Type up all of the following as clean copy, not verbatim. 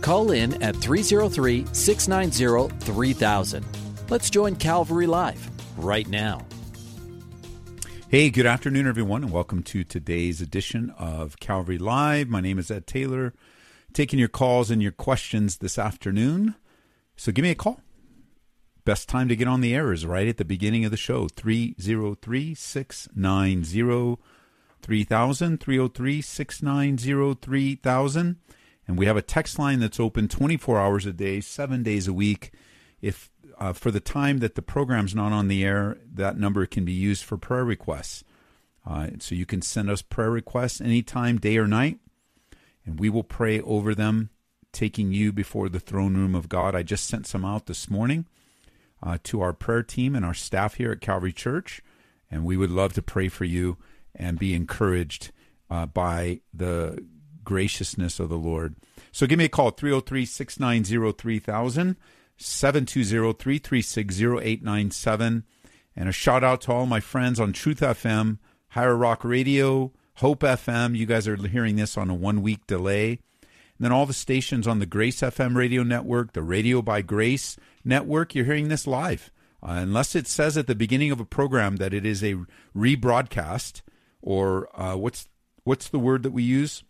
Call in at 303-690-3000. Let's join Calvary Live right now. Hey, good afternoon, everyone, and welcome to today's edition of Calvary Live. My name is Ed Taylor, taking your calls and your questions this afternoon. So give me a call. Best time to get on the air is right at the beginning of the show, 303-690-3000, 303-690-3000. And we have a text line that's open 24 hours a day, 7 days a week. If for the time that the program's not on the air, that number can be used for prayer requests. So you can send us prayer requests anytime, day or night, and we will pray over them, taking you before the throne room of God. I just sent some out this morning to our prayer team and our staff here at Calvary Church, and we would love to pray for you and be encouraged by the graciousness of the Lord. So give me a call, 303-690-3000, 720-336-0897. And a shout out to all my friends on Truth FM, Higher Rock Radio, Hope FM. You guys are hearing this on a 1 week delay. And then all the stations on the Grace FM radio network, the Radio by Grace network, you're hearing this live. Unless it says at the beginning of a program that it is a rebroadcast, or what's the word that we use?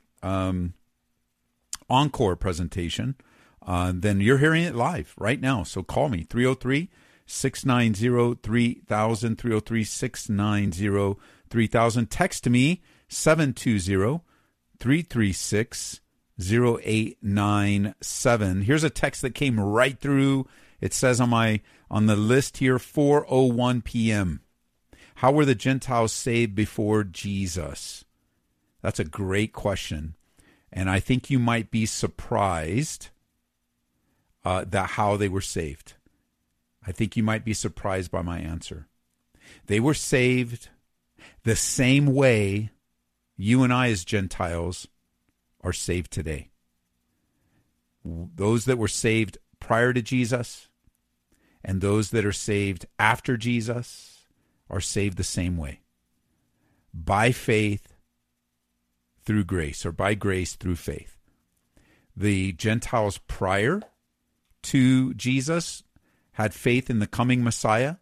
Encore presentation, then you're hearing it live right now. So call me, 303-690-3000, 303-690-3000. Text me, 720-336-0897. Here's a text that came right through. It says on the list here, 4:01 p.m. How were the Gentiles saved before Jesus? That's a great question, and I think you might be surprised that how they were saved. I think you might be surprised by my answer. They were saved the same way you and I as Gentiles are saved today. Those that were saved prior to Jesus and those that are saved after Jesus are saved the same way, by faith through grace, or by grace through faith. The Gentiles prior to Jesus had faith in the coming Messiah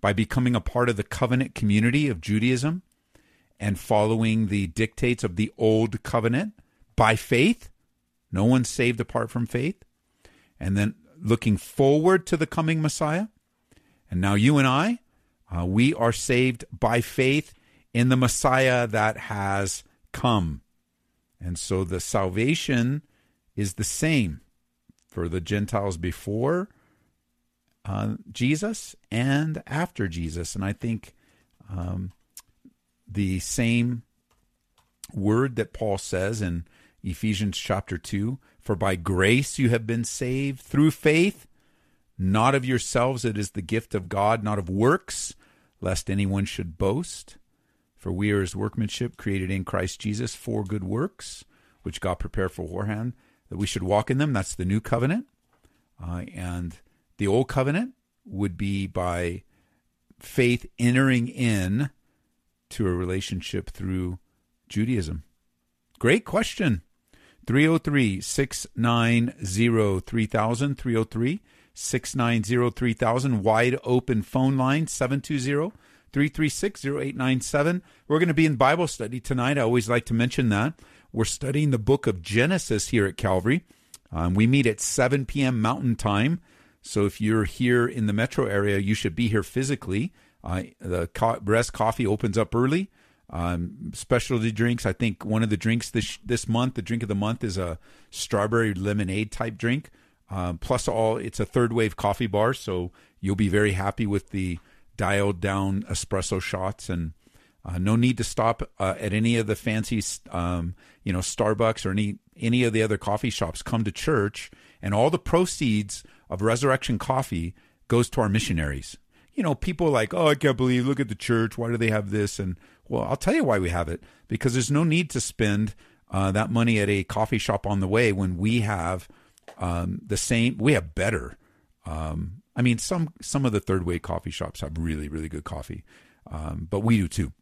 by becoming a part of the covenant community of Judaism and following the dictates of the old covenant by faith. No one's saved apart from faith. And then looking forward to the coming Messiah. And now you and I, we are saved by faith in the Messiah that has come. And so the salvation is the same for the Gentiles before Jesus and after Jesus. And I think the same word that Paul says in Ephesians chapter 2, for by grace you have been saved through faith, not of yourselves, it is the gift of God, not of works, lest anyone should boast. For we are his workmanship, created in Christ Jesus for good works, which God prepared beforehand, that we should walk in them. That's the new covenant. And the old covenant would be by faith entering in to a relationship through Judaism. Great question. 303-690-3000, 303-690-3000, wide open phone line, 720 336-0897. We're going to be in Bible study tonight. I always like to mention that. We're studying the book of Genesis here at Calvary. We meet at 7 p.m. Mountain Time. So if you're here in the metro area, you should be here physically. The Crest Coffee opens up early. Specialty drinks. I think one of the drinks this month, the drink of the month, is a strawberry lemonade type drink. Plus all, it's a third wave coffee bar. So you'll be very happy with the dialed down espresso shots and No need to stop at any of the fancy, Starbucks or any of the other coffee shops. Come to church, and all the proceeds of Resurrection Coffee goes to our missionaries. You know, people are like, oh, I can't believe, look at the church. Why do they have this? And, well, I'll tell you why we have it. Because there's no need to spend that money at a coffee shop on the way when we have better. Some of the third way coffee shops have really, really good coffee. But we do too.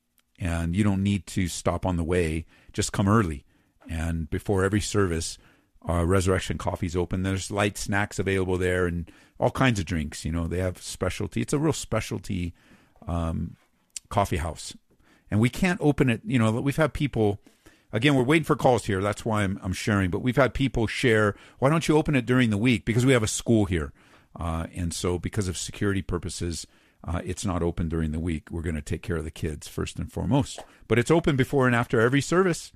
And you don't need to stop on the way. Just come early. And before every service, Resurrection Coffee's open. There's light snacks available there and all kinds of drinks. You know, they have specialty. It's a real specialty coffee house. And we can't open it. You know, we've had people, again, we're waiting for calls here. That's why I'm sharing. But we've had people share, why don't you open it during the week? Because we have a school here. And so because of security purposes, it's not open during the week. We're going to take care of the kids first and foremost. But it's open before and after every service,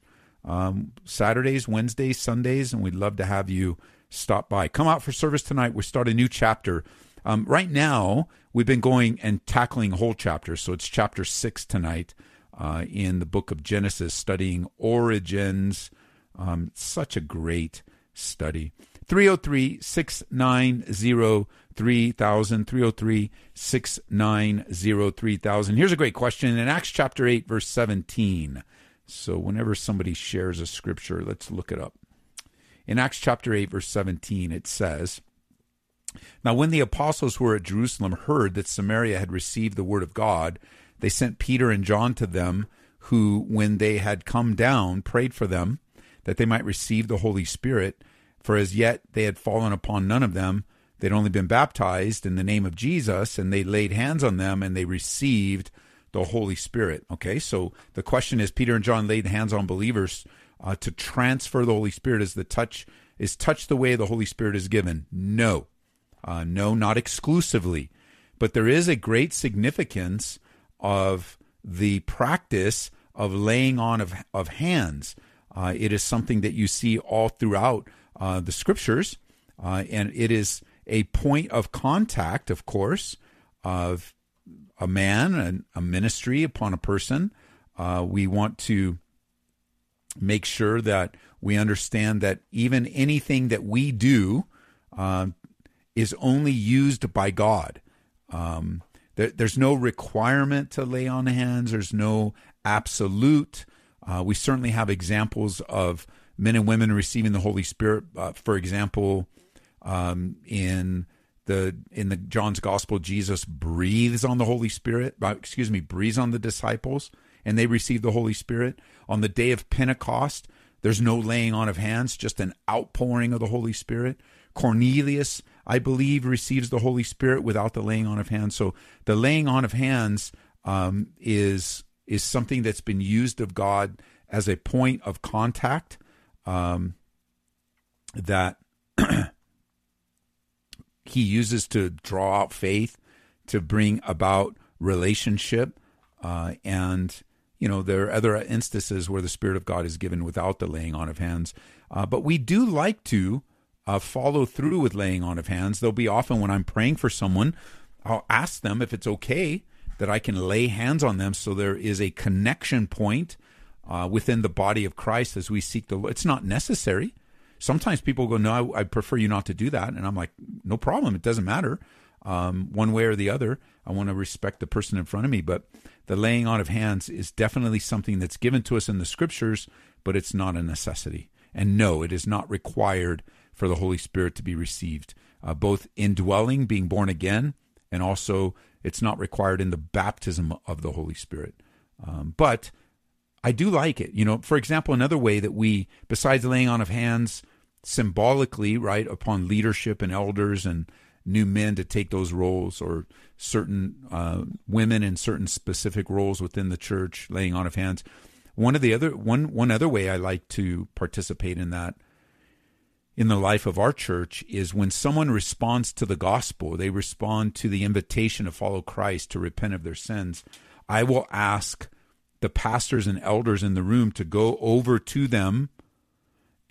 Saturdays, Wednesdays, Sundays, and we'd love to have you stop by. Come out for service tonight. We start a new chapter. Right now, we've been going and tackling whole chapters. So it's chapter 6 tonight in the book of Genesis, studying origins. Such a great study. 303-690-3000, 303-690-3000. Here's a great question in Acts chapter 8, verse 17. So whenever somebody shares a scripture, let's look it up. In Acts chapter 8, verse 17, it says, Now when the apostles who were at Jerusalem heard that Samaria had received the word of God, they sent Peter and John to them, who, when they had come down, prayed for them, that they might receive the Holy Spirit, for as yet they had fallen upon none of them. They'd only been baptized in the name of Jesus, and they laid hands on them, and they received the Holy Spirit. Okay, so the question is, Peter and John laid hands on believers to transfer the Holy Spirit. Is touch the way the Holy Spirit is given? No. No, not exclusively. But there is a great significance of the practice of laying on of hands. It is something that you see all throughout the scriptures, and it is a point of contact, of course, of a man and a ministry upon a person. We want to make sure that we understand that even anything that we do is only used by God. There's no requirement to lay on hands. There's no absolute. We certainly have examples of men and women receiving the Holy Spirit. For example, in the John's Gospel, Jesus breathes on the disciples, and they receive the Holy Spirit. On the day of Pentecost, there's no laying on of hands, just an outpouring of the Holy Spirit. Cornelius, I believe, receives the Holy Spirit without the laying on of hands. So the laying on of hands is something that's been used of God as a point of contact that he uses to draw out faith, to bring about relationship. And, you know, there are other instances where the Spirit of God is given without the laying on of hands. But we do like to follow through with laying on of hands. There'll be often when I'm praying for someone, I'll ask them if it's okay that I can lay hands on them, so there is a connection point within the body of Christ as we seek the Lord. It's not necessary. Sometimes people go, no, I prefer you not to do that. And I'm like, no problem. It doesn't matter one way or the other. I want to respect the person in front of me. But the laying on of hands is definitely something that's given to us in the scriptures, but it's not a necessity. And no, it is not required for the Holy Spirit to be received, both indwelling, being born again, and also it's not required in the baptism of the Holy Spirit. But I do like it. You know, for example, another way that we, besides laying on of hands symbolically, right, upon leadership and elders and new men to take those roles, or certain women in certain specific roles within the church, laying on of hands. One other way I like to participate in that in the life of our church is when someone responds to the gospel, they respond to the invitation to follow Christ, to repent of their sins. I will ask the pastors and elders in the room to go over to them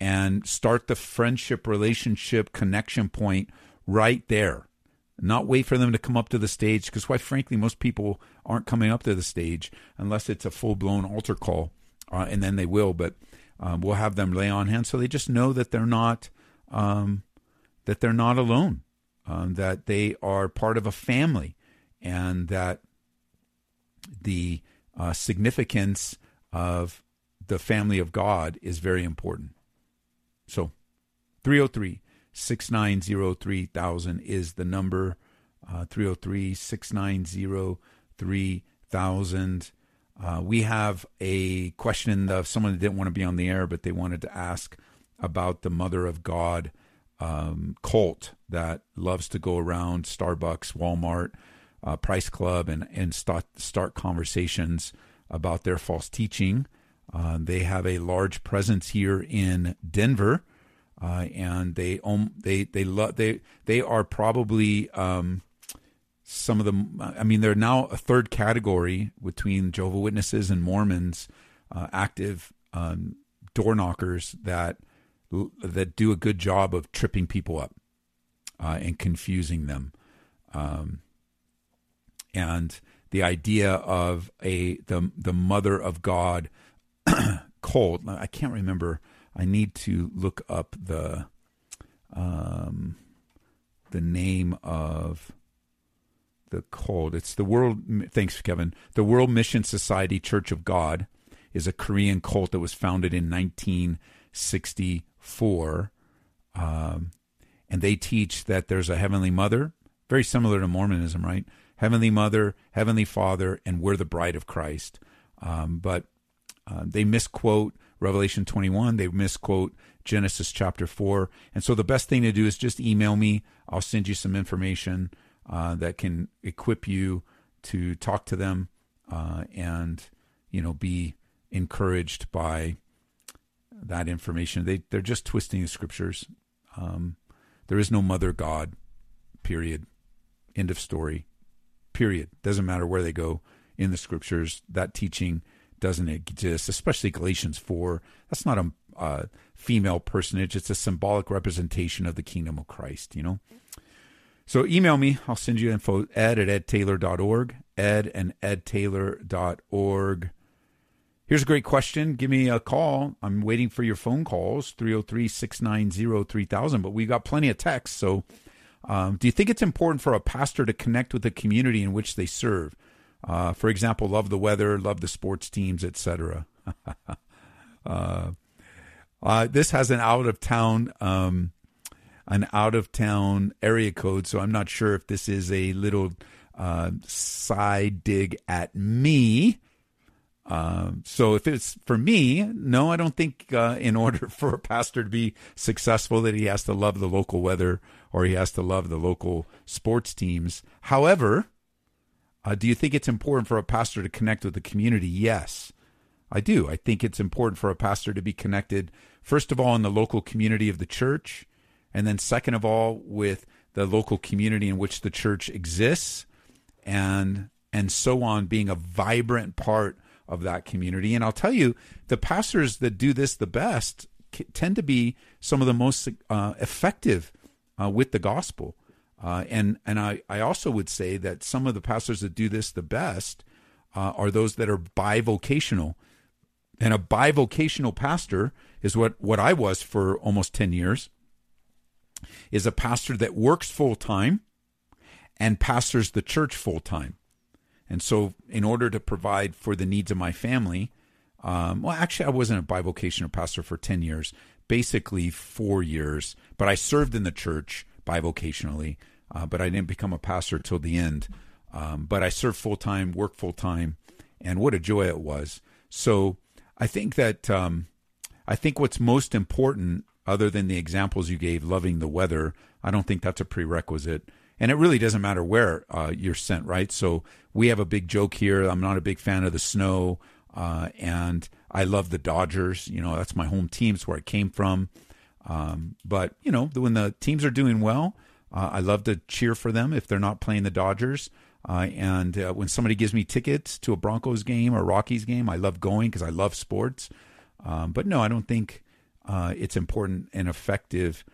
and start the friendship, relationship, connection point right there. not wait for them to come up to the stage, because quite frankly, most people aren't coming up to the stage unless it's a full-blown altar call, and then they will, but we'll have them lay on hands so they just know that they're not alone, that they are part of a family, and that the significance of the family of God is very important. So 303-690-3000 is the number, 303-690-3000. We have a question of someone that didn't want to be on the air, but they wanted to ask about the Mother of God cult that loves to go around Starbucks, Walmart, Price Club, and start conversations about their false teaching. They have a large presence here in Denver. And they are probably some of the, I mean, they're now a third category between Jehovah's Witnesses and Mormons, active door knockers that do a good job of tripping people up and confusing them. And the idea of the Mother of God cult, I can't remember. I need to look up the name of the cult. It's the The World Mission Society Church of God is a Korean cult that was founded in 1964. And they teach that there's a Heavenly Mother, very similar to Mormonism, right? Heavenly Mother, Heavenly Father, and we're the Bride of Christ. But they misquote Revelation 21, they misquote Genesis chapter 4. And so the best thing to do is just email me. I'll send you some information that can equip you to talk to them and, be encouraged by that information. They're just twisting the scriptures. There is no Mother God, period. End of story, period. Doesn't matter where they go in the scriptures, that teaching doesn't exist, especially Galatians 4. That's not a female personage. It's a symbolic representation of the kingdom of Christ, So email me. I'll send you info, ed@edtaylor.org, edtaylor.org. Here's a great question. Give me a call. I'm waiting for your phone calls, 303-690-3000, but we've got plenty of texts. So do you think it's important for a pastor to connect with the community in which they serve? For example, love the weather, love the sports teams, etc. This has an out-of-town area code, so I'm not sure if this is a little side dig at me. So if it's for me, no, I don't think in order for a pastor to be successful that he has to love the local weather or he has to love the local sports teams. However, do you think it's important for a pastor to connect with the community? Yes, I do. I think it's important for a pastor to be connected, first of all, in the local community of the church, and then second of all, with the local community in which the church exists, and so on, being a vibrant part of that community. And I'll tell you, the pastors that do this the best tend to be some of the most effective with the gospel. And I also would say that some of the pastors that do this the best are those that are bivocational. And a bivocational pastor is what I was for almost 10 years, is a pastor that works full-time and pastors the church full-time. And so in order to provide for the needs of my family, I wasn't a bivocational pastor for 10 years, basically 4 years, but I served in the church bivocationally. But I didn't become a pastor till the end. But I served full-time, worked full-time, and what a joy it was. So I think that what's most important, other than the examples you gave, loving the weather, I don't think that's a prerequisite. And it really doesn't matter where you're sent, right? So we have a big joke here. I'm not a big fan of the snow, and I love the Dodgers. That's my home team. It's where I came from. But, when the teams are doing well, I love to cheer for them if they're not playing the Dodgers. And when somebody gives me tickets to a Broncos game or Rockies game, I love going because I love sports. But no, I don't think it's important and effective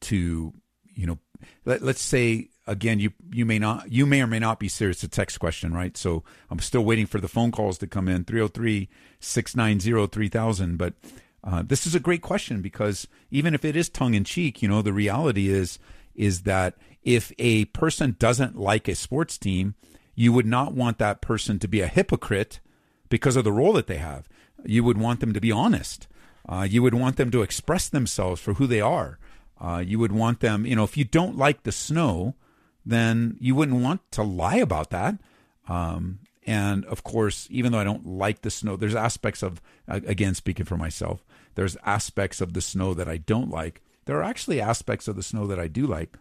to, you know, let's say again, you may or may not be serious. It's a text question, right? So I'm still waiting for the phone calls to come in, 303-690-3000. But this is a great question, because even if it is tongue in cheek, you know, the reality is that if a person doesn't like a sports team, you would not want that person to be a hypocrite because of the role that they have. You would want them to be honest. You would want them to express themselves for who they are. You would want them, you know, if you don't like the snow, then you wouldn't want to lie about that. And of course, even though I don't like the snow, there's aspects of, again, speaking for myself, there's aspects of the snow that I don't like. There are actually aspects of the snow that I do like.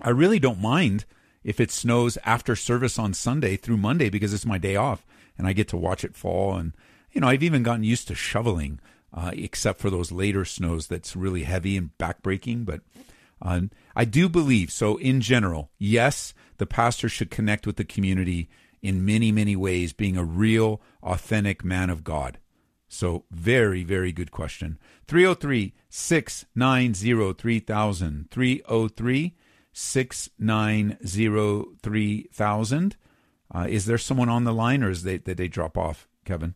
I really don't mind if it snows after service on Sunday through Monday, because it's my day off and I get to watch it fall. And, you know, I've even gotten used to shoveling, except for those later snows that's really heavy and backbreaking. But I do believe, so in general, yes, the pastor should connect with the community in many, many ways, being a real, authentic man of God. So very, very good question. 303-690-3000. 303-690-3000. Is there someone on the line, or is they drop off, Kevin?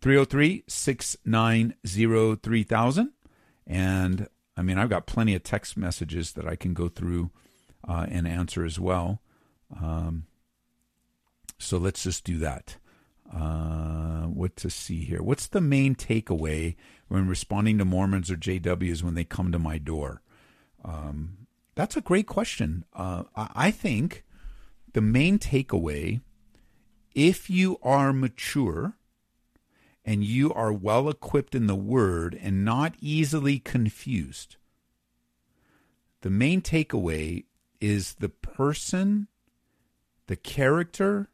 303-690-3000. And I mean, I've got plenty of text messages that I can go through and answer as well. So let's just do that. What to see here? What's the main takeaway when responding to Mormons or JWs when they come to my door? That's a great question. I think the main takeaway, if you are mature and you are well equipped in the Word and not easily confused, the main takeaway is the person, the character,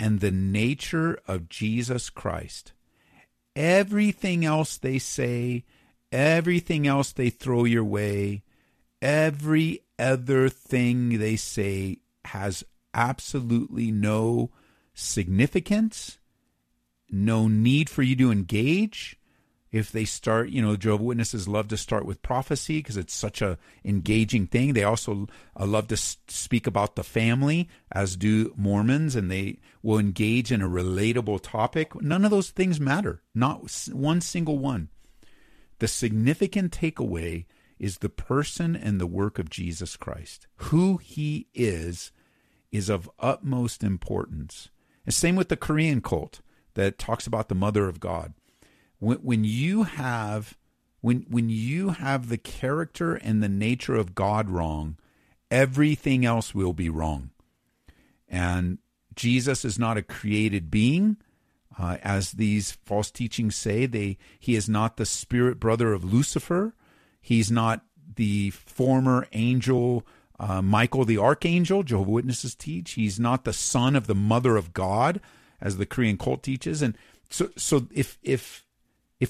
and the nature of Jesus Christ. Everything else they say, everything else they throw your way, every other thing they say has absolutely no significance, no need for you to engage. If they start, you know, Jehovah's Witnesses love to start with prophecy because it's such a engaging thing. They also love to speak about the family, as do Mormons, and they will engage in a relatable topic. None of those things matter, not one single one. The significant takeaway is the person and the work of Jesus Christ. Who he is of utmost importance. And same with the Korean cult that talks about the Mother of God. When you have the character and the nature of God wrong, everything else will be wrong. And Jesus is not a created being, as these false teachings say. He is not the spirit brother of Lucifer. He's not the former angel Michael the archangel. Jehovah's Witnesses teach he's not the son of the Mother of God, as the Korean cult teaches. And so if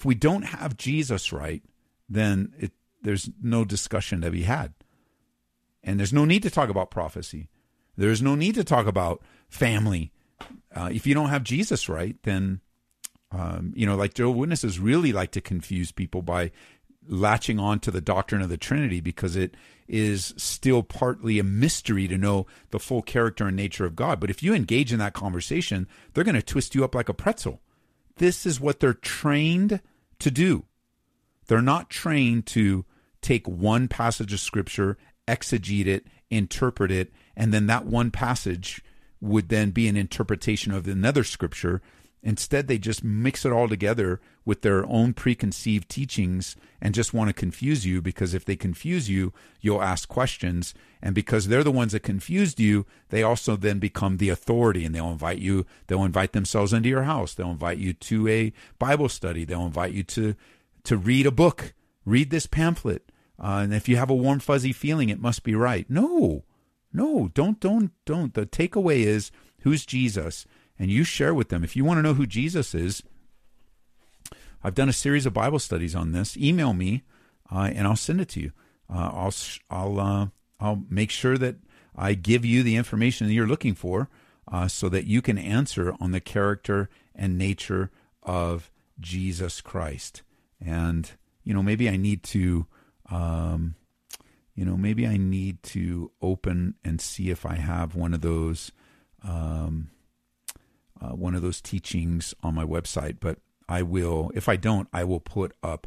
we don't have Jesus right, then there's no discussion to be had. And there's no need to talk about prophecy. There's no need to talk about family. If you don't have Jesus right, then, you know, like Jehovah's Witnesses really like to confuse people by latching on to the doctrine of the Trinity, because it is still partly a mystery to know the full character and nature of God. But if you engage in that conversation, they're going to twist you up like a pretzel. This is what they're trained to do. They're not trained to take one passage of Scripture, exegete it, interpret it, and then that one passage would then be an interpretation of another Scripture. Instead, they just mix it all together with their own preconceived teachings and just want to confuse you, because if they confuse you, you'll ask questions. And because they're the ones that confused you, they also then become the authority, and they'll invite themselves into your house. They'll invite you to a Bible study. They'll invite you to read a book, read this pamphlet. And if you have a warm, fuzzy feeling, it must be right. No, don't. The takeaway is, who's Jesus? And you share with them. If you want to know who Jesus is, I've done a series of Bible studies on this. Email me, and I'll send it to you. I'll make sure that I give you the information that you're looking for, so that you can answer on the character and nature of Jesus Christ. And, you know, maybe I need to you know, maybe I need to open and see if I have one of those teachings on my website. But I will, if I don't, I will put up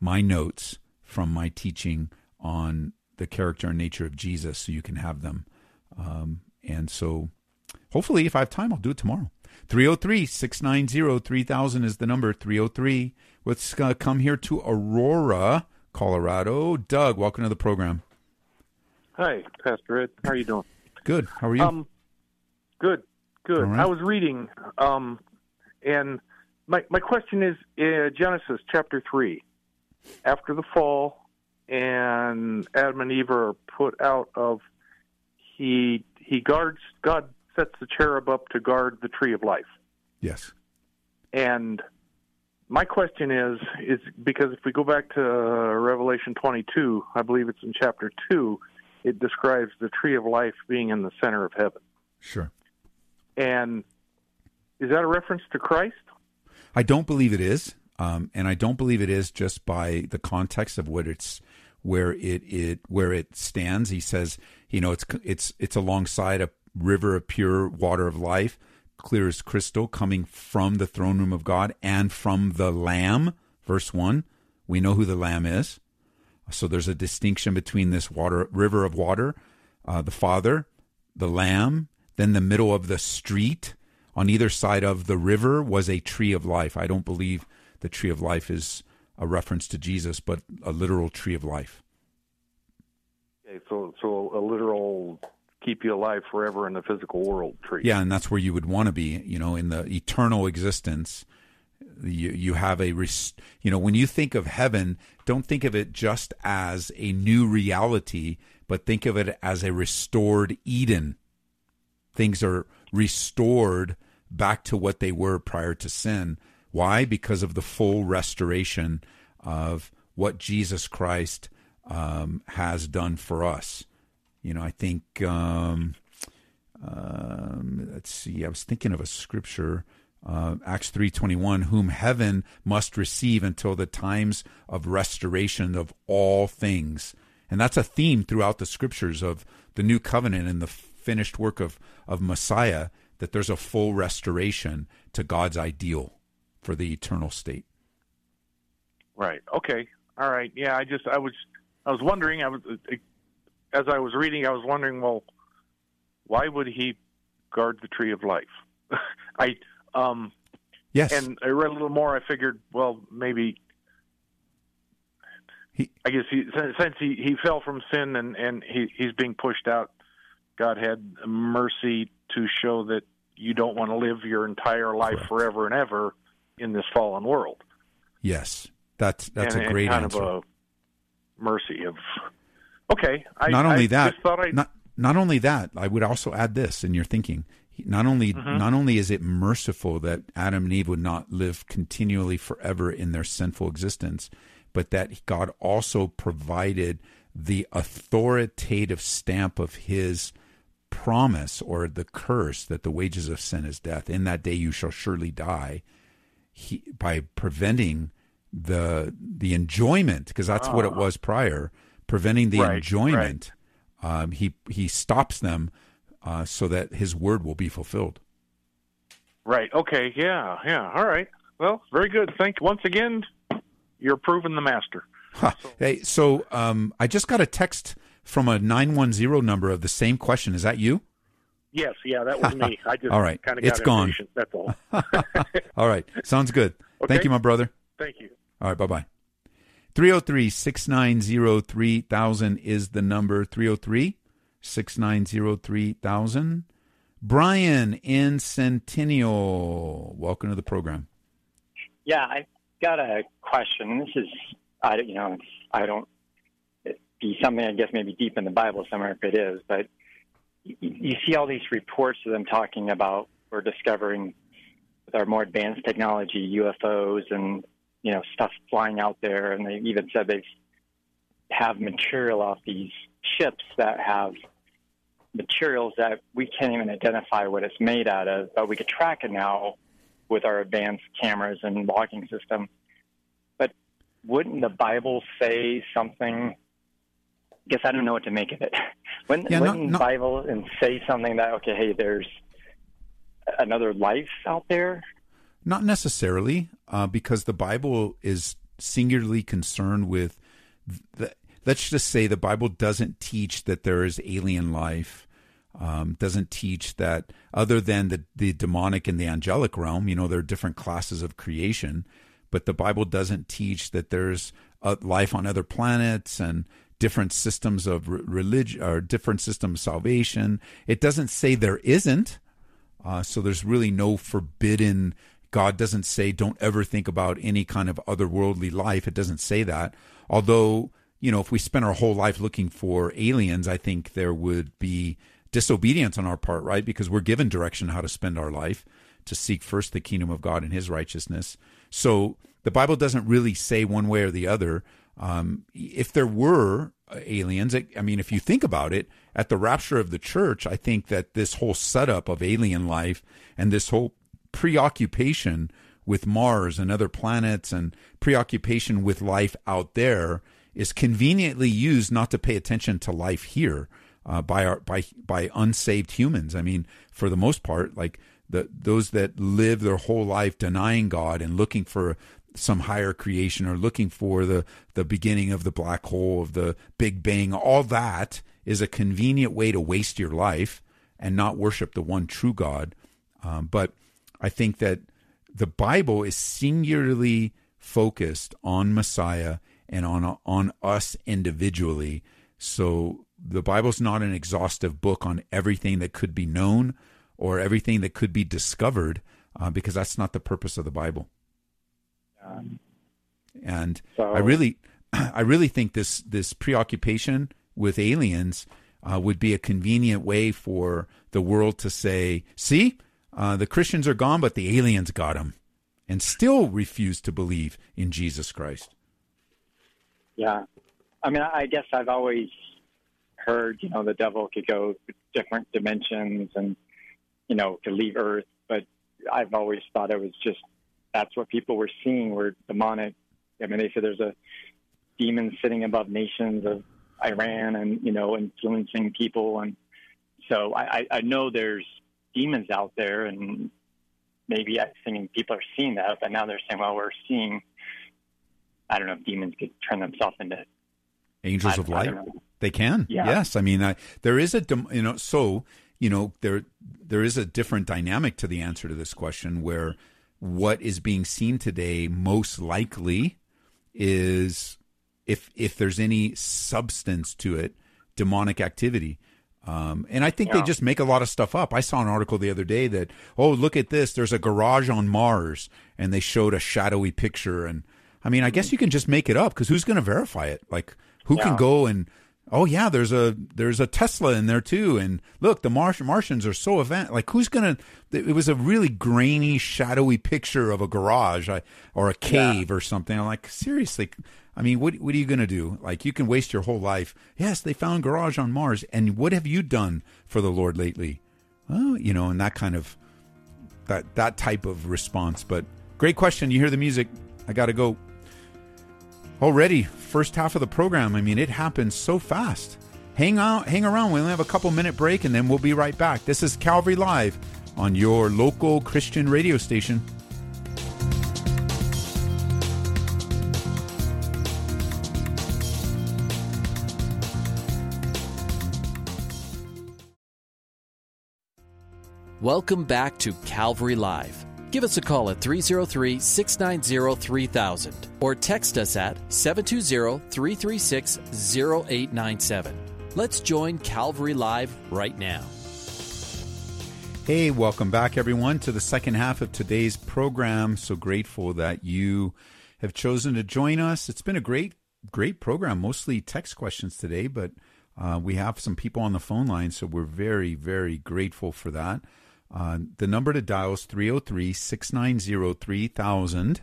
my notes from my teaching on the character and nature of Jesus so you can have them. And so hopefully if I have time, I'll do it tomorrow. 303-690-3000 is the number, 303. Let's come here to Aurora, Colorado. Doug, welcome to the program. Hi, Pastor Ed. How are you doing? Good. How are you? Good. Right. I was reading, and my question is Genesis chapter 3. After the fall, and Adam and Eve are put out of, he guards, God sets the cherub up to guard the tree of life. Yes. And my question is because if we go back to Revelation 22, I believe it's in chapter 2, it describes the tree of life being in the center of heaven. Sure. And is that a reference to Christ? I don't believe it is. And I don't believe it is just by the context of what it's where it stands. He says, you know, it's alongside a river of pure water of life, clear as crystal, coming from the throne room of God and from the Lamb. Verse 1, we know who the Lamb is. So there's a distinction between this water river of water, the Father, the Lamb, then the middle of the street. On either side of the river was a tree of life. I don't believe the tree of life is a reference to Jesus, but a literal tree of life. Okay, so a literal keep you alive forever in the physical world tree. Yeah, and that's where you would want to be, you know, in the eternal existence. You have a, you know, when you think of heaven, don't think of it just as a new reality, but think of it as a restored Eden. Things are restored back to what they were prior to sin. Why? Because of the full restoration of what Jesus Christ has done for us. You know, I think, let's see, I was thinking of a scripture, Acts 3:21, whom heaven must receive until the times of restoration of all things. And that's a theme throughout the scriptures of the new covenant and the finished work of Messiah, that there's a full restoration to God's ideal for the eternal state. Right. Okay. All right. Yeah. I was wondering, as I was reading, I was wondering, well, why would he guard the tree of life? Yes. And I read a little more. I figured, well, maybe since he fell from sin and he's being pushed out, God had mercy to show that you don't want to live your entire life forever and ever in this fallen world. Yes, that's a great kind answer. Of a mercy of okay. Not only that, I would also add this in your thinking. Not only is it merciful that Adam and Eve would not live continually forever in their sinful existence, but that God also provided the authoritative stamp of His promise, or the curse, that the wages of sin is death. In that day you shall surely die. By preventing the enjoyment, because that's what it was prior, preventing the enjoyment, he stops them so that His word will be fulfilled. Right. Okay. Yeah. All right. Well, very good. Once again, you're proving the master. Huh. Hey, so I just got a text from a 910 number of the same question. Is that you? Yes, yeah, that was me. I just kind of got impatient. That's all. All right, sounds good. Okay. Thank you, my brother. Thank you. All right, bye-bye. 303-690-3000 is the number, 303-690-3000. Brian in Centennial, welcome to the program. Yeah, I got a question. This is, it'd be something I guess maybe deep in the Bible somewhere if it is, but you see all these reports of them talking about we're discovering with our more advanced technology UFOs and, you know, stuff flying out there. And they even said they have material off these ships that have materials that we can't even identify what it's made out of, but we could track it now with our advanced cameras and logging system. But wouldn't the Bible say something guess I don't know what to make of it. When the Bible and say something that, okay, hey, there's another life out there? Not necessarily, because the Bible is singularly concerned with, let's just say the Bible doesn't teach that there is alien life, doesn't teach that other than the demonic and the angelic realm, you know, there are different classes of creation, but the Bible doesn't teach that there's life on other planets and different systems of religion or different systems of salvation. It doesn't say there isn't. So there's really no forbidden. God doesn't say don't ever think about any kind of otherworldly life. It doesn't say that. Although, you know, if we spent our whole life looking for aliens, I think there would be disobedience on our part, right? Because we're given direction how to spend our life, to seek first the kingdom of God and his righteousness. So the Bible doesn't really say one way or the other. If there were aliens, if you think about it, at the rapture of the church, I think that this whole setup of alien life and this whole preoccupation with Mars and other planets and preoccupation with life out there is conveniently used not to pay attention to life here by unsaved humans. I mean, for the most part, like those that live their whole life denying God and looking for some higher creation or looking for the beginning of the black hole, of the Big Bang, all that is a convenient way to waste your life and not worship the one true God. But I think that the Bible is singularly focused on Messiah and on us individually. So the Bible's not an exhaustive book on everything that could be known or everything that could be discovered, because that's not the purpose of the Bible. I really think this preoccupation with aliens would be a convenient way for the world to say, see, the Christians are gone, but the aliens got them, and still refuse to believe in Jesus Christ. Yeah. I mean, I guess I've always heard, you know, the devil could go to different dimensions and, you know, could leave Earth, but I've always thought it was just, that's what people were seeing were demonic. I mean, they said there's a demon sitting above nations of Iran and, you know, influencing people. And so I know there's demons out there, and maybe I think people are seeing that, but now they're saying, well, we're seeing, I don't know if demons could turn themselves into angels of light. They can. Yeah. Yes. I mean, there is a, you know, so, you know, there is a different dynamic to the answer to this question where what is being seen today most likely is, if there's any substance to it, demonic activity. And I think they just make a lot of stuff up. I saw an article the other day that, oh, look at this, there's a garage on Mars, and they showed a shadowy picture. And I mean, I guess you can just make it up, because who's going to verify it? Like, who can go and, oh yeah, there's a Tesla in there too, and look, the Martians are so event. Like, who's gonna? It was a really grainy, shadowy picture of a garage or a cave or something. I'm like, seriously, I mean, what are you gonna do? Like, you can waste your whole life. Yes, they found garage on Mars, and what have you done for the Lord lately? Well, you know, and that kind of that type of response. But great question. You hear the music. I gotta go. Already, first half of the program. I mean, it happens so fast. Hang around. We only have a couple minute break, and then we'll be right back. This is Calvary Live on your local Christian radio station. Welcome back to Calvary Live. Give us a call at 303-690-3000 or text us at 720-336-0897. Let's join Calvary Live right now. Hey, welcome back, everyone, to the second half of today's program. So grateful that you have chosen to join us. It's been a great, great program, mostly text questions today, but we have some people on the phone line, so we're very, very grateful for that. The number to dial is 303-690-3000.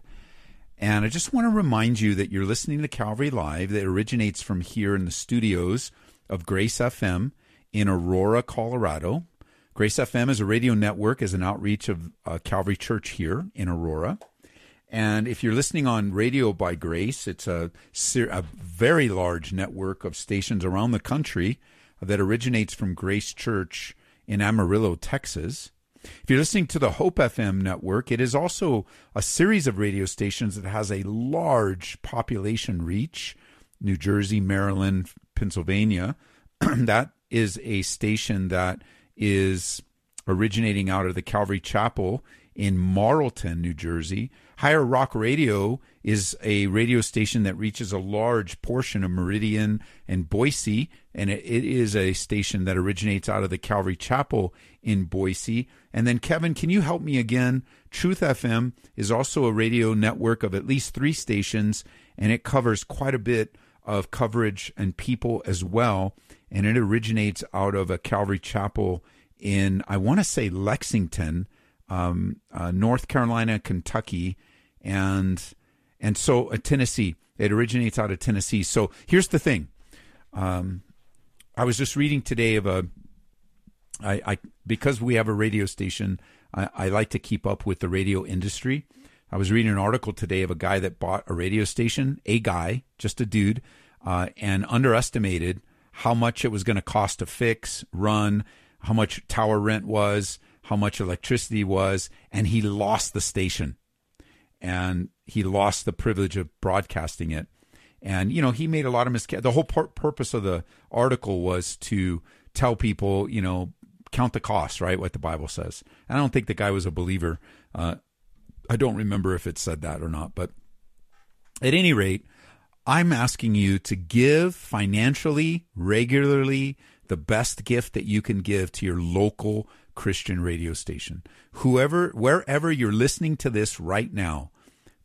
And I just want to remind you that you're listening to Calvary Live that originates from here in the studios of Grace FM in Aurora, Colorado. Grace FM is a radio network, is an outreach of Calvary Church here in Aurora. And if you're listening on Radio by Grace, it's a very large network of stations around the country that originates from Grace Church in Amarillo, Texas. If you're listening to the Hope FM network, it is also a series of radio stations that has a large population reach, New Jersey, Maryland, Pennsylvania. That is a station that is originating out of the Calvary Chapel in Marlton, New Jersey. Higher Rock Radio is a radio station that reaches a large portion of Meridian and Boise, and it is a station that originates out of the Calvary Chapel in Boise. And then, Kevin, can you help me again? Truth FM is also a radio network of at least 3 stations, and it covers quite a bit of coverage and people as well, and it originates out of a Calvary Chapel in, I want to say, Lexington, North Carolina, Kentucky, and so Tennessee. It originates out of Tennessee. So here's the thing. I was just reading today of because we have a radio station, I like to keep up with the radio industry. I was reading an article today of a guy that bought a radio station, and underestimated how much it was going to cost to fix, run, how much tower rent was, how much electricity was, and he lost the station. And he lost the privilege of broadcasting it. And, you know, he made a lot of mistakes. The whole purpose of the article was to tell people, you know, count the cost, right, what the Bible says. And I don't think the guy was a believer. I don't remember if it said that or not. But at any rate, I'm asking you to give financially, regularly, the best gift that you can give to your local Christian radio station. Wherever you're listening to this right now,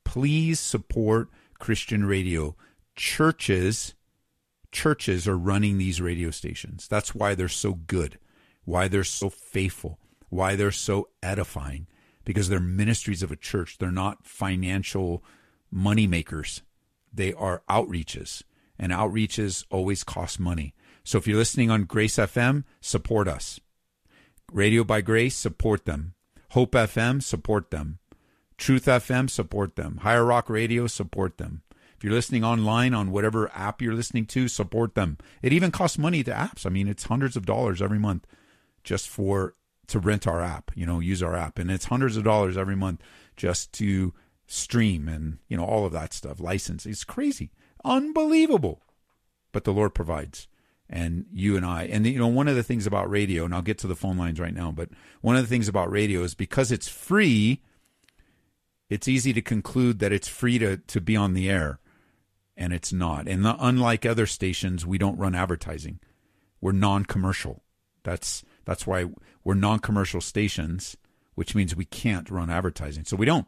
please support Christian radio. Churches are running these radio stations. That's why they're so good, why they're so faithful, why they're so edifying, because they're ministries of a church. They're not financial money makers. They are outreaches, and outreaches always cost money. So if you're listening on Grace FM, support us. Radio by Grace, support them. Hope FM, support them. Truth FM, support them. Higher Rock Radio, support them. If you're listening online on whatever app you're listening to, support them. It even costs money to apps. I mean, it's hundreds of dollars every month just to rent our app, you know, use our app. And it's hundreds of dollars every month just to stream and, you know, all of that stuff, license. It's crazy, unbelievable. But the Lord provides. And you and I, and you know, one of the things about radio, and I'll get to the phone lines right now, but one of the things about radio is because it's free, it's easy to conclude that it's free to be on the air, and it's not. And unlike other stations, we don't run advertising. We're non-commercial. That's why we're non-commercial stations, which means we can't run advertising. So we don't.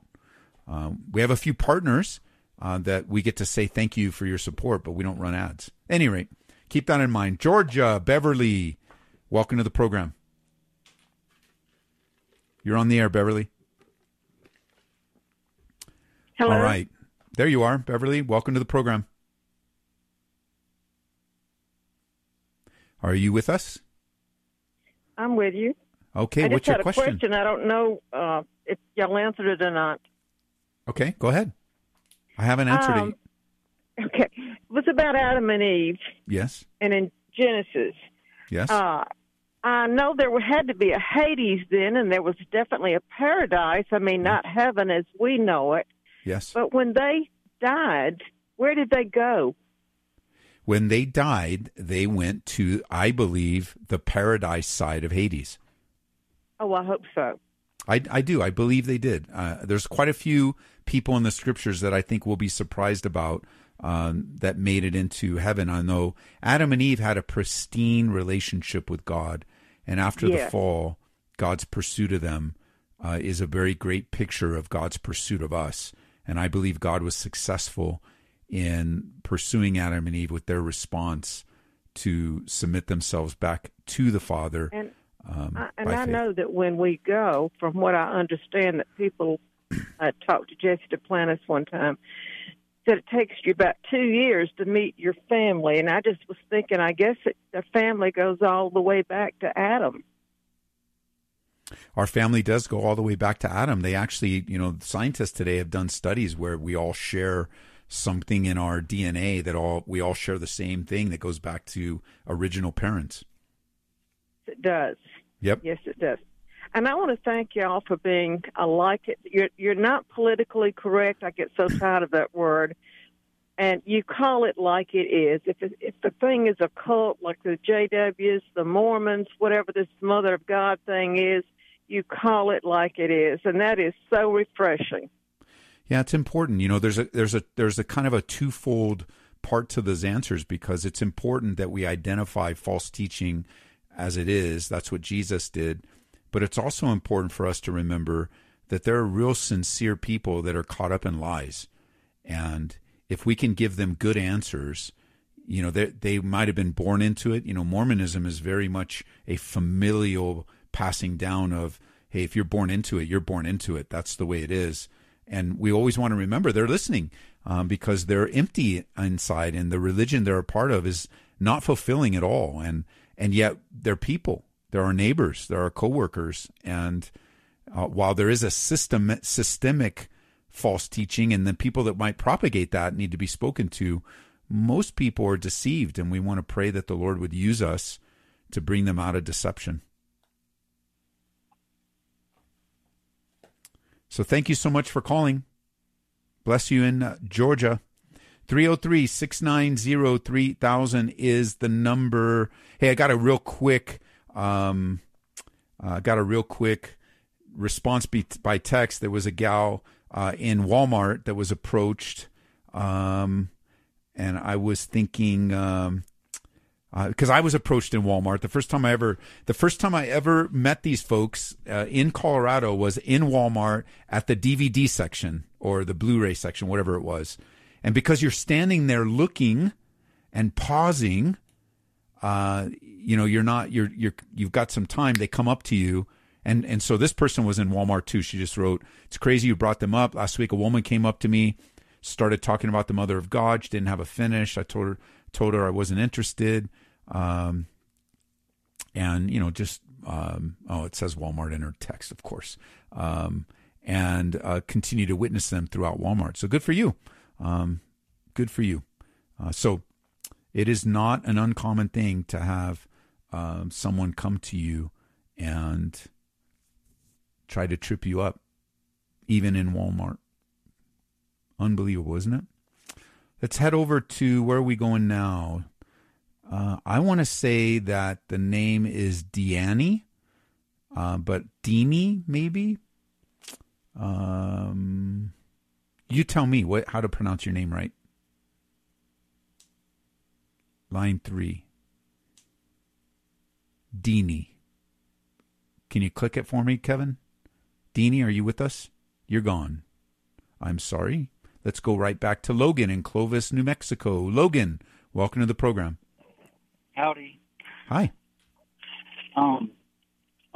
We have a few partners that we get to say thank you for your support, but we don't run ads. At any rate, keep that in mind. Georgia, Beverly, welcome to the program. You're on the air, Beverly. Hello. All right. There you are, Beverly. Welcome to the program. Are you with us? I'm with you. Okay, what's your question? I just had a question. I don't know if y'all answered it or not. Okay, go ahead. I haven't answered it. Okay. It was about Adam and Eve. Yes. And in Genesis. Yes. I know there had to be a Hades then, and there was definitely a paradise. I mean, not heaven as we know it. Yes. But when they died, where did they go? When they died, they went to, I believe, the paradise side of Hades. Oh, I hope so. I do. I believe they did. There's quite a few people in the scriptures that I think will be surprised about that made it into heaven. I know Adam and Eve had a pristine relationship with God, and after the fall, God's pursuit of them is a very great picture of God's pursuit of us. And I believe God was successful in pursuing Adam and Eve with their response to submit themselves back to the Father. And I know that when we go, from what I understand, that people talked to Jesse Duplantis one time, that it takes you about 2 years to meet your family. And I just was thinking, I guess their family goes all the way back to Adam. our family does go all the way back to Adam. They actually, you know, scientists today have done studies where we all share something in our DNA, that we all share the same thing that goes back to original parents. It does. Yep. Yes, it does. And I want to thank y'all for being, I like it. You're not politically correct. I get so tired of that word. And you call it like it is. If the thing is a cult, like the JWs, the Mormons, whatever this Mother of God thing is, you call it like it is. And that is so refreshing. Yeah, it's important. You know, there's a kind of a twofold part to those answers, because it's important that we identify false teaching as it is. That's what Jesus did. But it's also important for us to remember that there are real sincere people that are caught up in lies. And if we can give them good answers, you know, they might have been born into it. You know, Mormonism is very much a familial passing down of, hey, if you're born into it, you're born into it. That's the way it is. And we always want to remember they're listening because they're empty inside, and the religion they're a part of is not fulfilling at all. And yet they're people. There are neighbors, there are coworkers, and while there is a systemic false teaching, and the people that might propagate that need to be spoken to, most people are deceived, and we want to pray that the Lord would use us to bring them out of deception. So thank you so much for calling. Bless you in Georgia. 303-690-3000 is the number. Hey, I got a real quick response by text. There was a gal in Walmart that was approached, and I was thinking because I was approached in Walmart. The first time I ever met these folks in Colorado was in Walmart at the DVD section or the Blu-ray section, whatever it was. And because you're standing there looking and pausing, you know, you've got some time. They come up to you. And so this person was in Walmart too. She just wrote, "It's crazy you brought them up. Last week, a woman came up to me, started talking about the Mother of God. She didn't have a finish. I told her I wasn't interested." And you know, just, it says Walmart in her text, of course. And continue to witness them throughout Walmart. So good for you. Good for you. So it is not an uncommon thing to have someone come to you and try to trip you up, even in Walmart. Unbelievable, isn't it? Let's head over to, where are we going now? I want to say that the name is Deanne, but Deanie, maybe? You tell me how to pronounce your name right. Line 3. Deanie. Can you click it for me, Kevin? Deanie, are you with us? You're gone. I'm sorry. Let's go right back to Logan in Clovis, New Mexico. Logan, welcome to the program. Howdy. Hi. My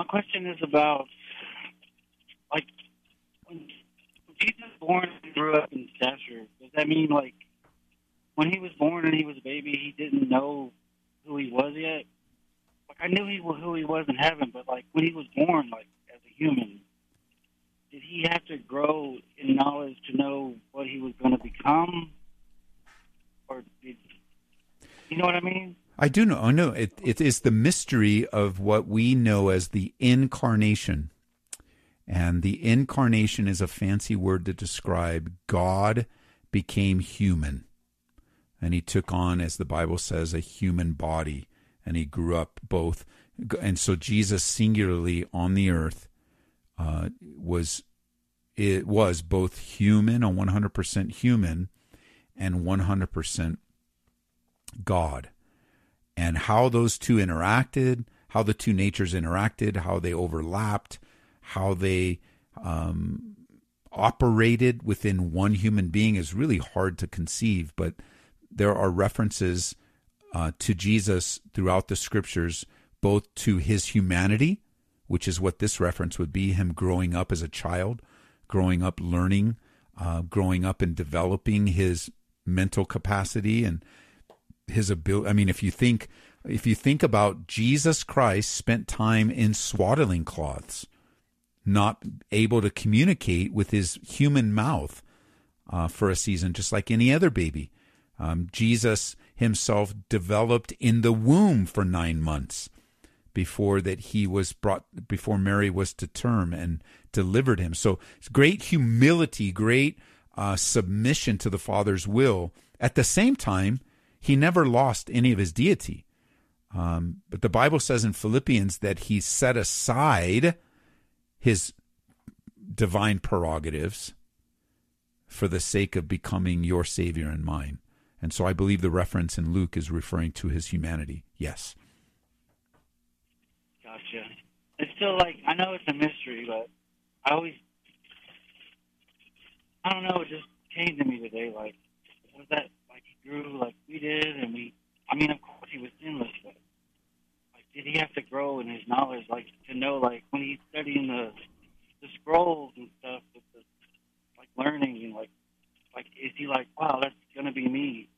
question is about, like, when Jesus was born and grew up in stature, does that mean, like, when he was born and he was a baby, he didn't know who he was yet? I knew who he was in heaven, but, like, when he was born, like, as a human, did he have to grow in knowledge to know what he was going to become? Or did, you know what I mean? I do know. I know. It is the mystery of what we know as the incarnation. And the incarnation is a fancy word to describe God became human. And he took on, as the Bible says, a human body. And he grew up both. And so Jesus singularly on the earth was both human, a 100% human, and 100% God. And how those two interacted, how the two natures interacted, how they overlapped, how they operated within one human being is really hard to conceive. But there are references to Jesus throughout the scriptures, both to his humanity, which is what this reference would be, him growing up as a child, growing up learning, growing up and developing his mental capacity and his ability. I mean, if you think about Jesus Christ spent time in swaddling cloths, not able to communicate with his human mouth for a season, just like any other baby. Jesus himself developed in the womb for 9 months before that he was before Mary was to term and delivered him. So it's great humility, great submission to the Father's will. At the same time, he never lost any of his deity. But the Bible says in Philippians that he set aside his divine prerogatives for the sake of becoming your Savior and mine. And so I believe the reference in Luke is referring to his humanity. Yes. Gotcha. It's still like, I know it's a mystery, but I don't know, it just came to me today, like, was that, like, he grew like we did, and I mean, of course he was sinless, but, like, did he have to grow in his knowledge, like, to know, like, when he's studying the scrolls and stuff, with the, like, learning, and, like, is he like, wow, that's going to be me?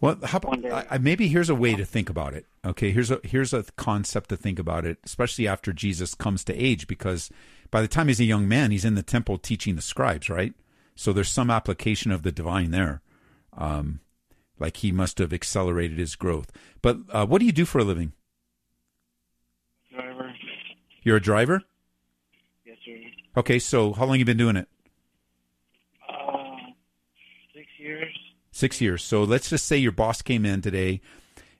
Well, how about, maybe here's a way to think about it, okay? Here's a concept to think about it, especially after Jesus comes to age, because by the time he's a young man, he's in the temple teaching the scribes, right? So there's some application of the divine there. Like he must have accelerated his growth. But what do you do for a living? Driver. You're a driver? Yes, sir. Okay, so how long have you been doing it? 6 years. 6 years. So let's just say your boss came in today,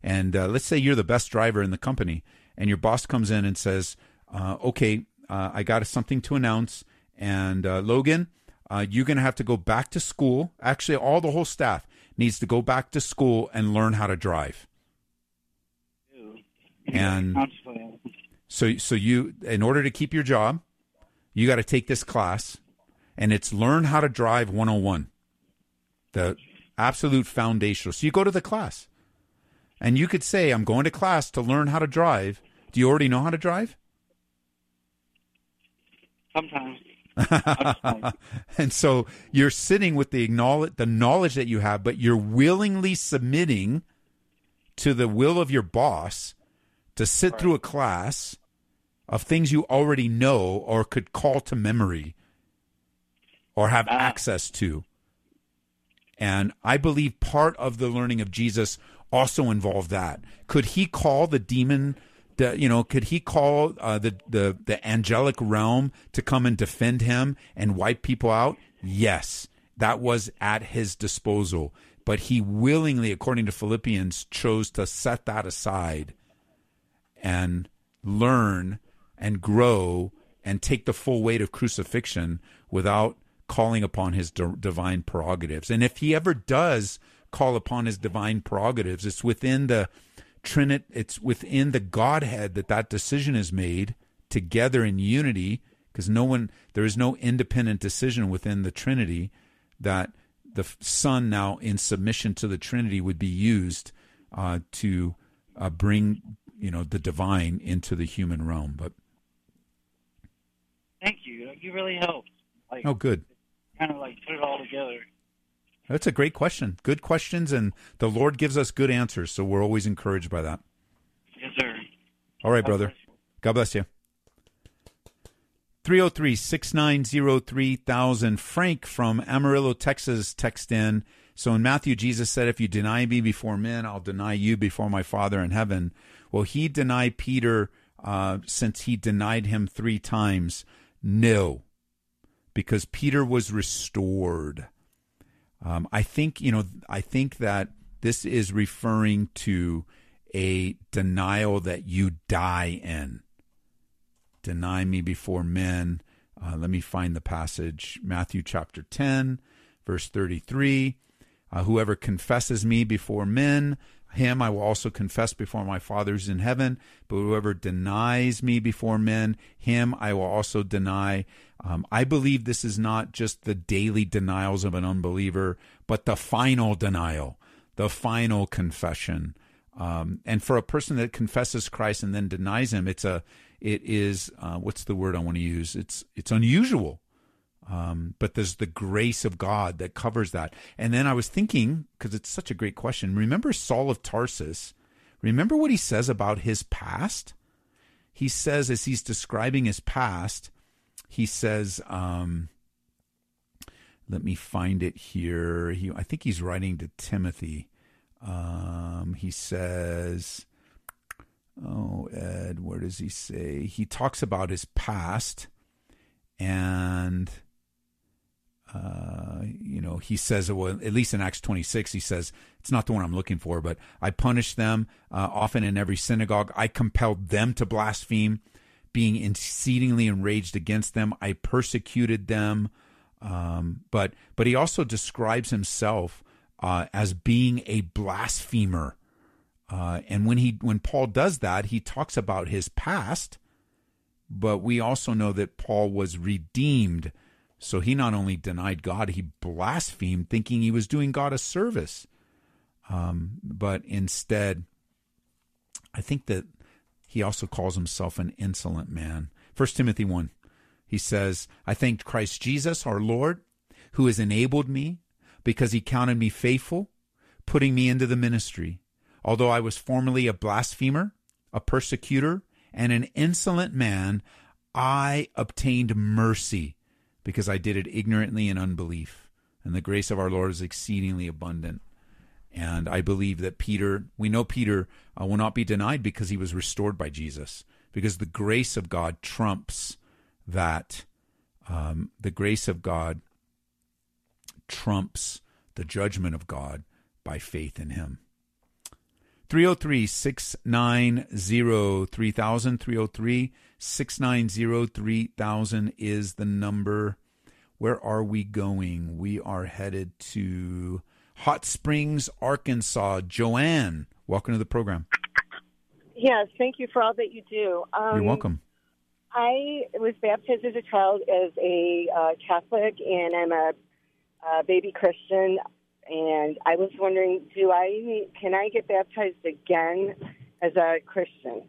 and let's say you're the best driver in the company, and your boss comes in and says, okay, I got something to announce, and Logan, you're going to have to go back to school. Actually, all the whole staff needs to go back to school and learn how to drive. Ew. And so you, in order to keep your job, you got to take this class, and it's Learn How to Drive 101. The absolute foundational. So you go to the class, and you could say, I'm going to class to learn how to drive. Do you already know how to drive? Sometimes. And so you're sitting with the knowledge that you have, but you're willingly submitting to the will of your boss to sit through a class of things you already know or could call to memory or have access to. And I believe part of the learning of Jesus also involved that. Could he call the demon, could he call the angelic realm to come and defend him and wipe people out? Yes, that was at his disposal. But he willingly, according to Philippians, chose to set that aside and learn and grow and take the full weight of crucifixion without calling upon his divine prerogatives. And if he ever does call upon his divine prerogatives, it's within the Trinity, it's within the Godhead that decision is made together in unity, because there is no independent decision within the Trinity, that the Son now in submission to the Trinity would be used to bring the divine into the human realm. But thank you. You really helped. Like, oh, good. Kind of like put it all together. That's a great question. Good questions, and the Lord gives us good answers, so we're always encouraged by that. Yes, sir. All right, brother. God bless you. 303-690-3000. Frank from Amarillo, Texas, text in. So in Matthew, Jesus said, if you deny me before men, I'll deny you before my Father in heaven. Will he deny Peter since he denied him 3 times? No, because Peter was restored. I think that this is referring to a denial that you die in. Deny me before men. Let me find the passage. Matthew chapter 10, verse 33. Whoever confesses me before men, him I will also confess before my Father's in heaven. But whoever denies me before men, him I will also deny. I believe this is not just the daily denials of an unbeliever, but the final denial, the final confession. And for a person that confesses Christ and then denies him, it is what's the word I want to use? It's unusual. But there's the grace of God that covers that. And then I was thinking, because it's such a great question, remember Saul of Tarsus? Remember what he says about his past? He says, as he's describing his past, He says, let me find it here. I think he's writing to Timothy. He says, oh, Ed, where does he say? He talks about his past, and he says, well, at least in Acts 26, he says, it's not the one I'm looking for, but I punished them often in every synagogue. I compelled them to blaspheme, being exceedingly enraged against them. I persecuted them. But he also describes himself as being a blasphemer. And when Paul does that, he talks about his past, but we also know that Paul was redeemed. So he not only denied God, he blasphemed, thinking he was doing God a service. But instead, I think that he also calls himself an insolent man. 1 Timothy 1, he says, I thank Christ Jesus, our Lord, who has enabled me, because he counted me faithful, putting me into the ministry. Although I was formerly a blasphemer, a persecutor, and an insolent man, I obtained mercy, because I did it ignorantly in unbelief. And the grace of our Lord is exceedingly abundant. And I believe that Peter will not be denied, because he was restored by Jesus. Because the grace of God trumps that. The grace of God trumps the judgment of God by faith in him. 303-690-3000, 303-690-3000 is the number. Where are we going? We are headed to Hot Springs, Arkansas. Joanne, welcome to the program. Yes, thank you for all that you do. You're welcome. I was baptized as a child as a Catholic, and I'm a baby Christian. And I was wondering, can I get baptized again as a Christian?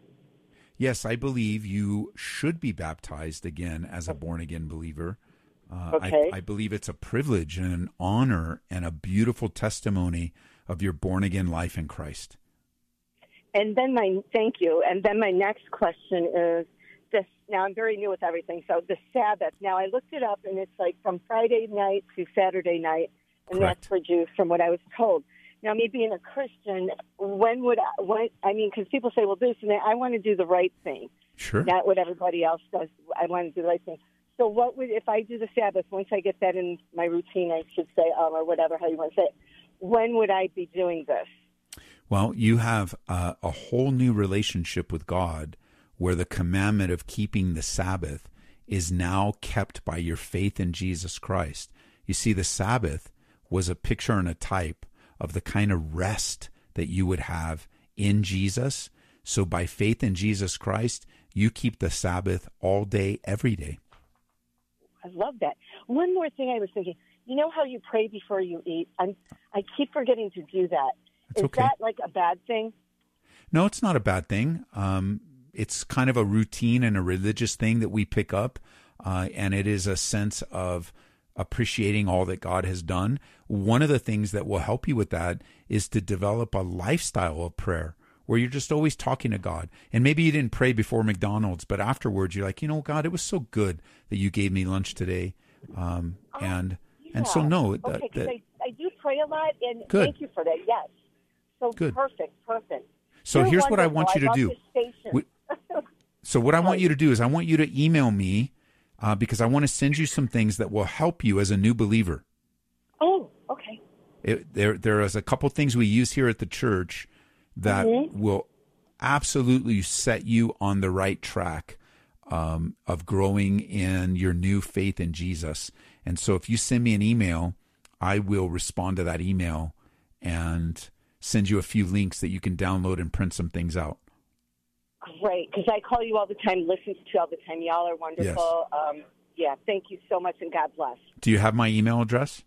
Yes, I believe you should be baptized again as a born-again believer. Okay. I believe it's a privilege and an honor and a beautiful testimony of your born-again life in Christ. And then thank you. And then my next question is this. Now, I'm very new with everything. So the Sabbath. Now, I looked it up, and it's like from Friday night to Saturday night. And correct. That's for Jews, from what I was told. Now, me being a Christian, because people say, well, this and that, I want to do the right thing. Sure. Not what everybody else does. I want to do the right thing. So what would, if I do the Sabbath, once I get that in my routine, I should say, or whatever, how you want to say it, when would I be doing this? Well, you have a whole new relationship with God, where the commandment of keeping the Sabbath is now kept by your faith in Jesus Christ. You see, the Sabbath was a picture and a type of the kind of rest that you would have in Jesus. So by faith in Jesus Christ, you keep the Sabbath all day, every day. I love that. One more thing I was thinking. You know how you pray before you eat? I keep forgetting to do that. Is that like a bad thing? No, it's not a bad thing. It's kind of a routine and a religious thing that we pick up, and it is a sense of appreciating all that God has done. One of the things that will help you with that is to develop a lifestyle of prayer where you're just always talking to God. And maybe you didn't pray before McDonald's, but afterwards you're like, God, it was so good that you gave me lunch today. I do pray a lot, and good. Thank you for that. Yes. So good. Perfect. So you're here's wonderful. What I want you to do. So what I want you to do is I want you to email me, because I want to send you some things that will help you as a new believer. Oh, okay. There is a couple things we use here at the church that will absolutely set you on the right track of growing in your new faith in Jesus. And so if you send me an email, I will respond to that email and send you a few links that you can download and print some things out. Great, because I call you all the time, listen to you all the time. Y'all are wonderful. Yes. Thank you so much, and God bless. Do you have my email address?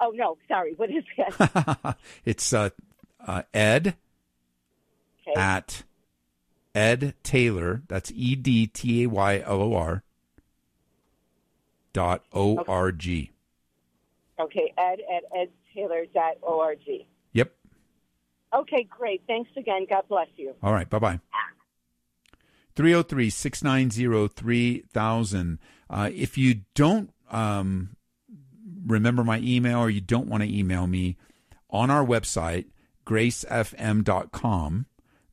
Oh, no, sorry. What is that? It's Ed at Ed Taylor, that's EDTAYLOR .org. Okay, Ed at EdTaylor.org. Yep. Okay, great. Thanks again. God bless you. All right, bye-bye. 303-690-3000. If you don't remember my email, or you don't want to email me, on our website, gracefm.com,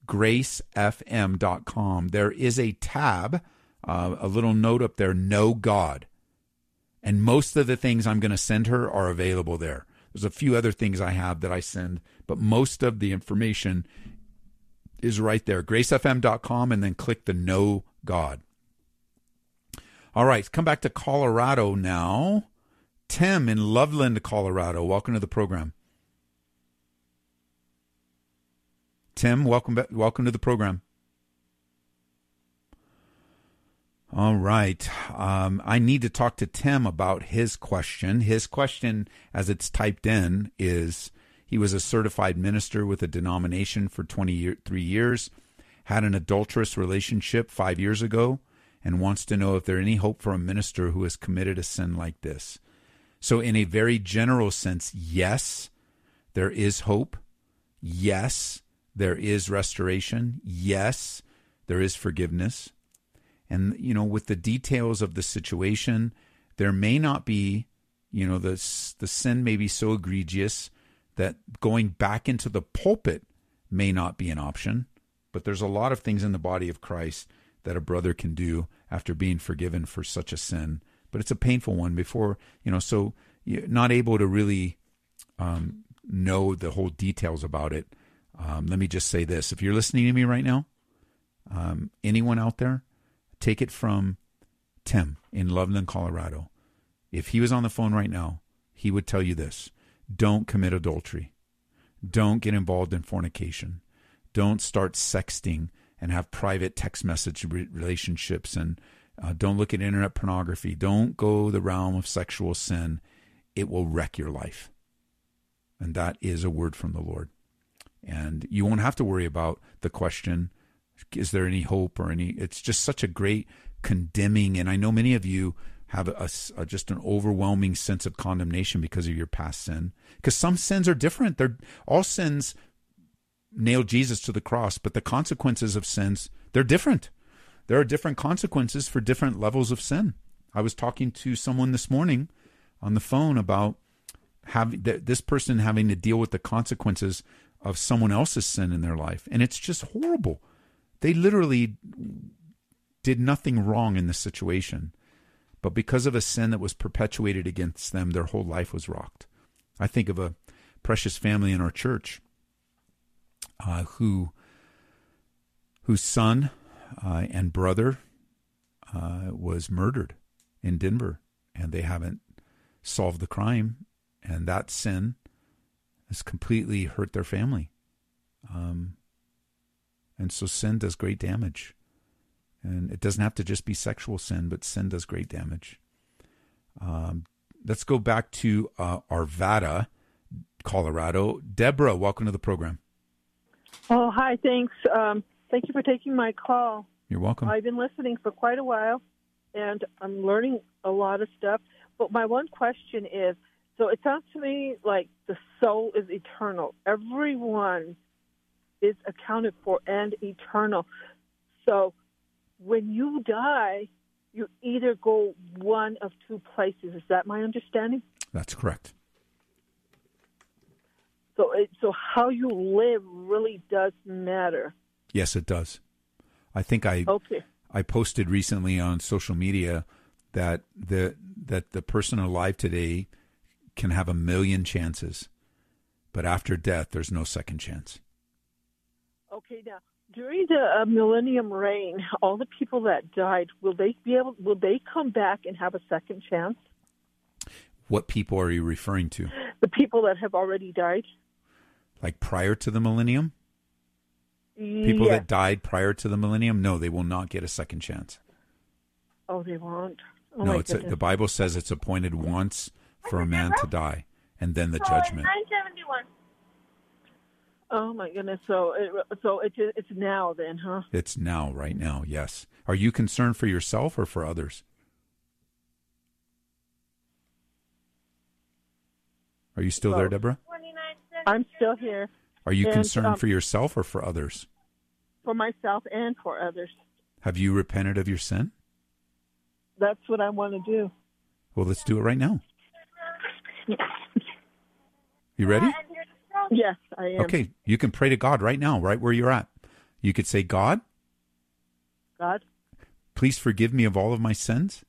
gracefm.com, there is a tab, a little note up there, Know God. And most of the things I'm going to send her are available there. There's a few other things I have that I send, but most of the information is right there, gracefm.com, and then click the Know God. All right, come back to Colorado now. Tim in Loveland, Colorado. Welcome to the program. Tim, welcome back. Welcome to the program. All right. I need to talk to Tim about his question. His question, as it's typed in, is he was a certified minister with a denomination for 23 years, had an adulterous relationship 5 years ago, and wants to know if there any hope for a minister who has committed a sin like this. So in a very general sense, yes, there is hope. Yes, there is restoration. Yes, there is forgiveness. And, you know, with the details of the situation, there may not be, you know, the sin may be so egregious that going back into the pulpit may not be an option. But there's a lot of things in the body of Christ that a brother can do after being forgiven for such a sin. But it's a painful one before, you know, so you're not able to really know the whole details about it. Let me just say this. If you're listening to me right now, anyone out there, take it from Tim in Loveland, Colorado. If he was on the phone right now, he would tell you this. Don't commit adultery. Don't get involved in fornication. Don't start sexting and have private text message relationships. And don't look at internet pornography. Don't go the realm of sexual sin. It will wreck your life. And that is a word from the Lord. And you won't have to worry about the question, is there any hope or any, it's just such a great condemning. And I know many of you have a just an overwhelming sense of condemnation because of your past sin. Because some sins are different. They're all sins nail Jesus to the cross, but the consequences of sins, they're different. There are different consequences for different levels of sin. I was talking to someone this morning on the phone about this person having to deal with the consequences of someone else's sin in their life. And it's just horrible. They literally did nothing wrong in this situation. But because of a sin that was perpetuated against them, their whole life was rocked. I think of a precious family in our church whose son and brother was murdered in Denver. And they haven't solved the crime. And that sin has completely hurt their family. And so sin does great damage. And it doesn't have to just be sexual sin, but sin does great damage. Let's go back to Arvada, Colorado. Deborah, welcome to the program. Oh, hi, thanks. Thank you for taking my call. You're welcome. I've been listening for quite a while, and I'm learning a lot of stuff. But my one question is, so it sounds to me like the soul is eternal. Everyone is accounted for and eternal. So when you die, you either go one of two places. Is that my understanding? That's correct. So how you live really does matter. Yes, it does. I think I posted recently on social media that the person alive today can have 1,000,000 chances, but after death, there's no second chance. Okay, now during the millennium reign, all the people that died, will they come back and have a second chance? What people are you referring to? The people that have already died. Like prior to the millennium? People that died prior to the millennium? No, they will not get a second chance. Oh, they won't? Oh, no, the Bible says it's appointed once for a man to die, and then the judgment. 971. Oh, my goodness. So it's now then, huh? It's now, right now, yes. Are you concerned for yourself or for others? Are you still there, Deborah? I'm still here. Are you concerned for yourself or for others? For myself and for others. Have you repented of your sin? that's what I want to do. Well, let's do it right now. You ready? Yes, I am. Okay, you can pray to God right now, right where you're at. You could say, God, please forgive me of all of my sins.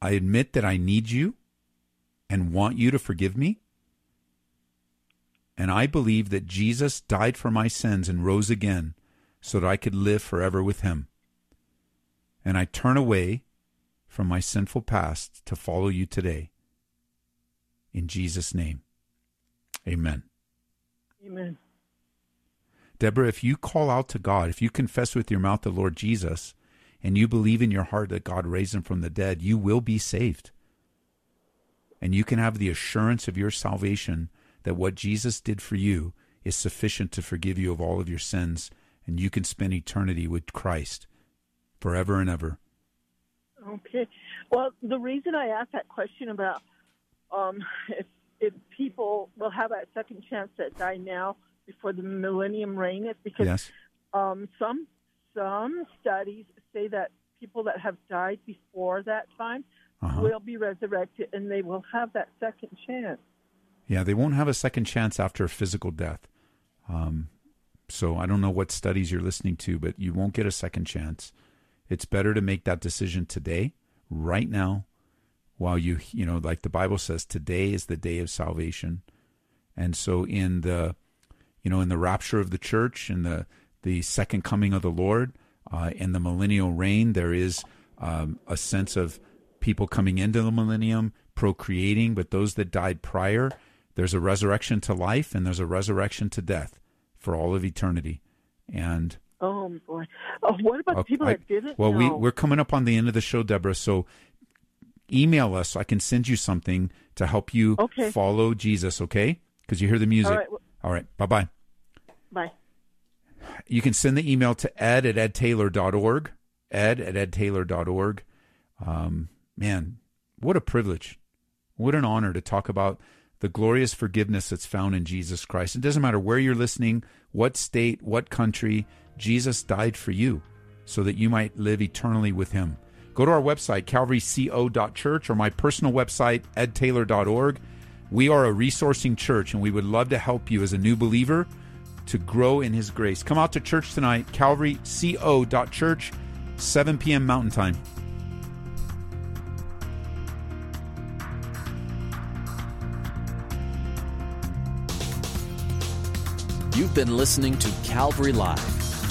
I admit that I need you and want you to forgive me. And I believe that Jesus died for my sins and rose again so that I could live forever with him. And I turn away from my sinful past to follow you today. In Jesus' name, amen. Amen. Deborah, if you call out to God, if you confess with your mouth the Lord Jesus, and you believe in your heart that God raised him from the dead, you will be saved. And you can have the assurance of your salvation that what Jesus did for you is sufficient to forgive you of all of your sins, and you can spend eternity with Christ forever and ever. Okay. Well, the reason I asked that question about if people will have that second chance that die now before the millennium reign is because some studies say that people that have died before that time will be resurrected and they will have that second chance. Yeah, they won't have a second chance after a physical death. So I don't know what studies you're listening to, but you won't get a second chance. It's better to make that decision today, right now, while you know, like the Bible says, today is the day of salvation. And so in the, you know, in the rapture of the church, in the second coming of the Lord, in the millennial reign, there is a sense of people coming into the millennium, procreating, but those that died prior, there's a resurrection to life and there's a resurrection to death for all of eternity. And oh, boy. Oh, what about the people that didn't? Well, we're coming up on the end of the show, Deborah, so email us so I can send you something to help you follow Jesus, okay? Because you hear the music. All right. All right. Bye-bye. Bye. You can send the email to ed@edtaylor.org, ed@edtaylor.org. Man, what a privilege. What an honor to talk about the glorious forgiveness that's found in Jesus Christ. It doesn't matter where you're listening, what state, what country, Jesus died for you so that you might live eternally with him. Go to our website, calvaryco.church, or my personal website, edtaylor.org. We are a resourcing church, and we would love to help you as a new believer to grow in his grace. Come out to church tonight, calvaryco.church, 7 p.m. Mountain Time. You've been listening to Calvary Live.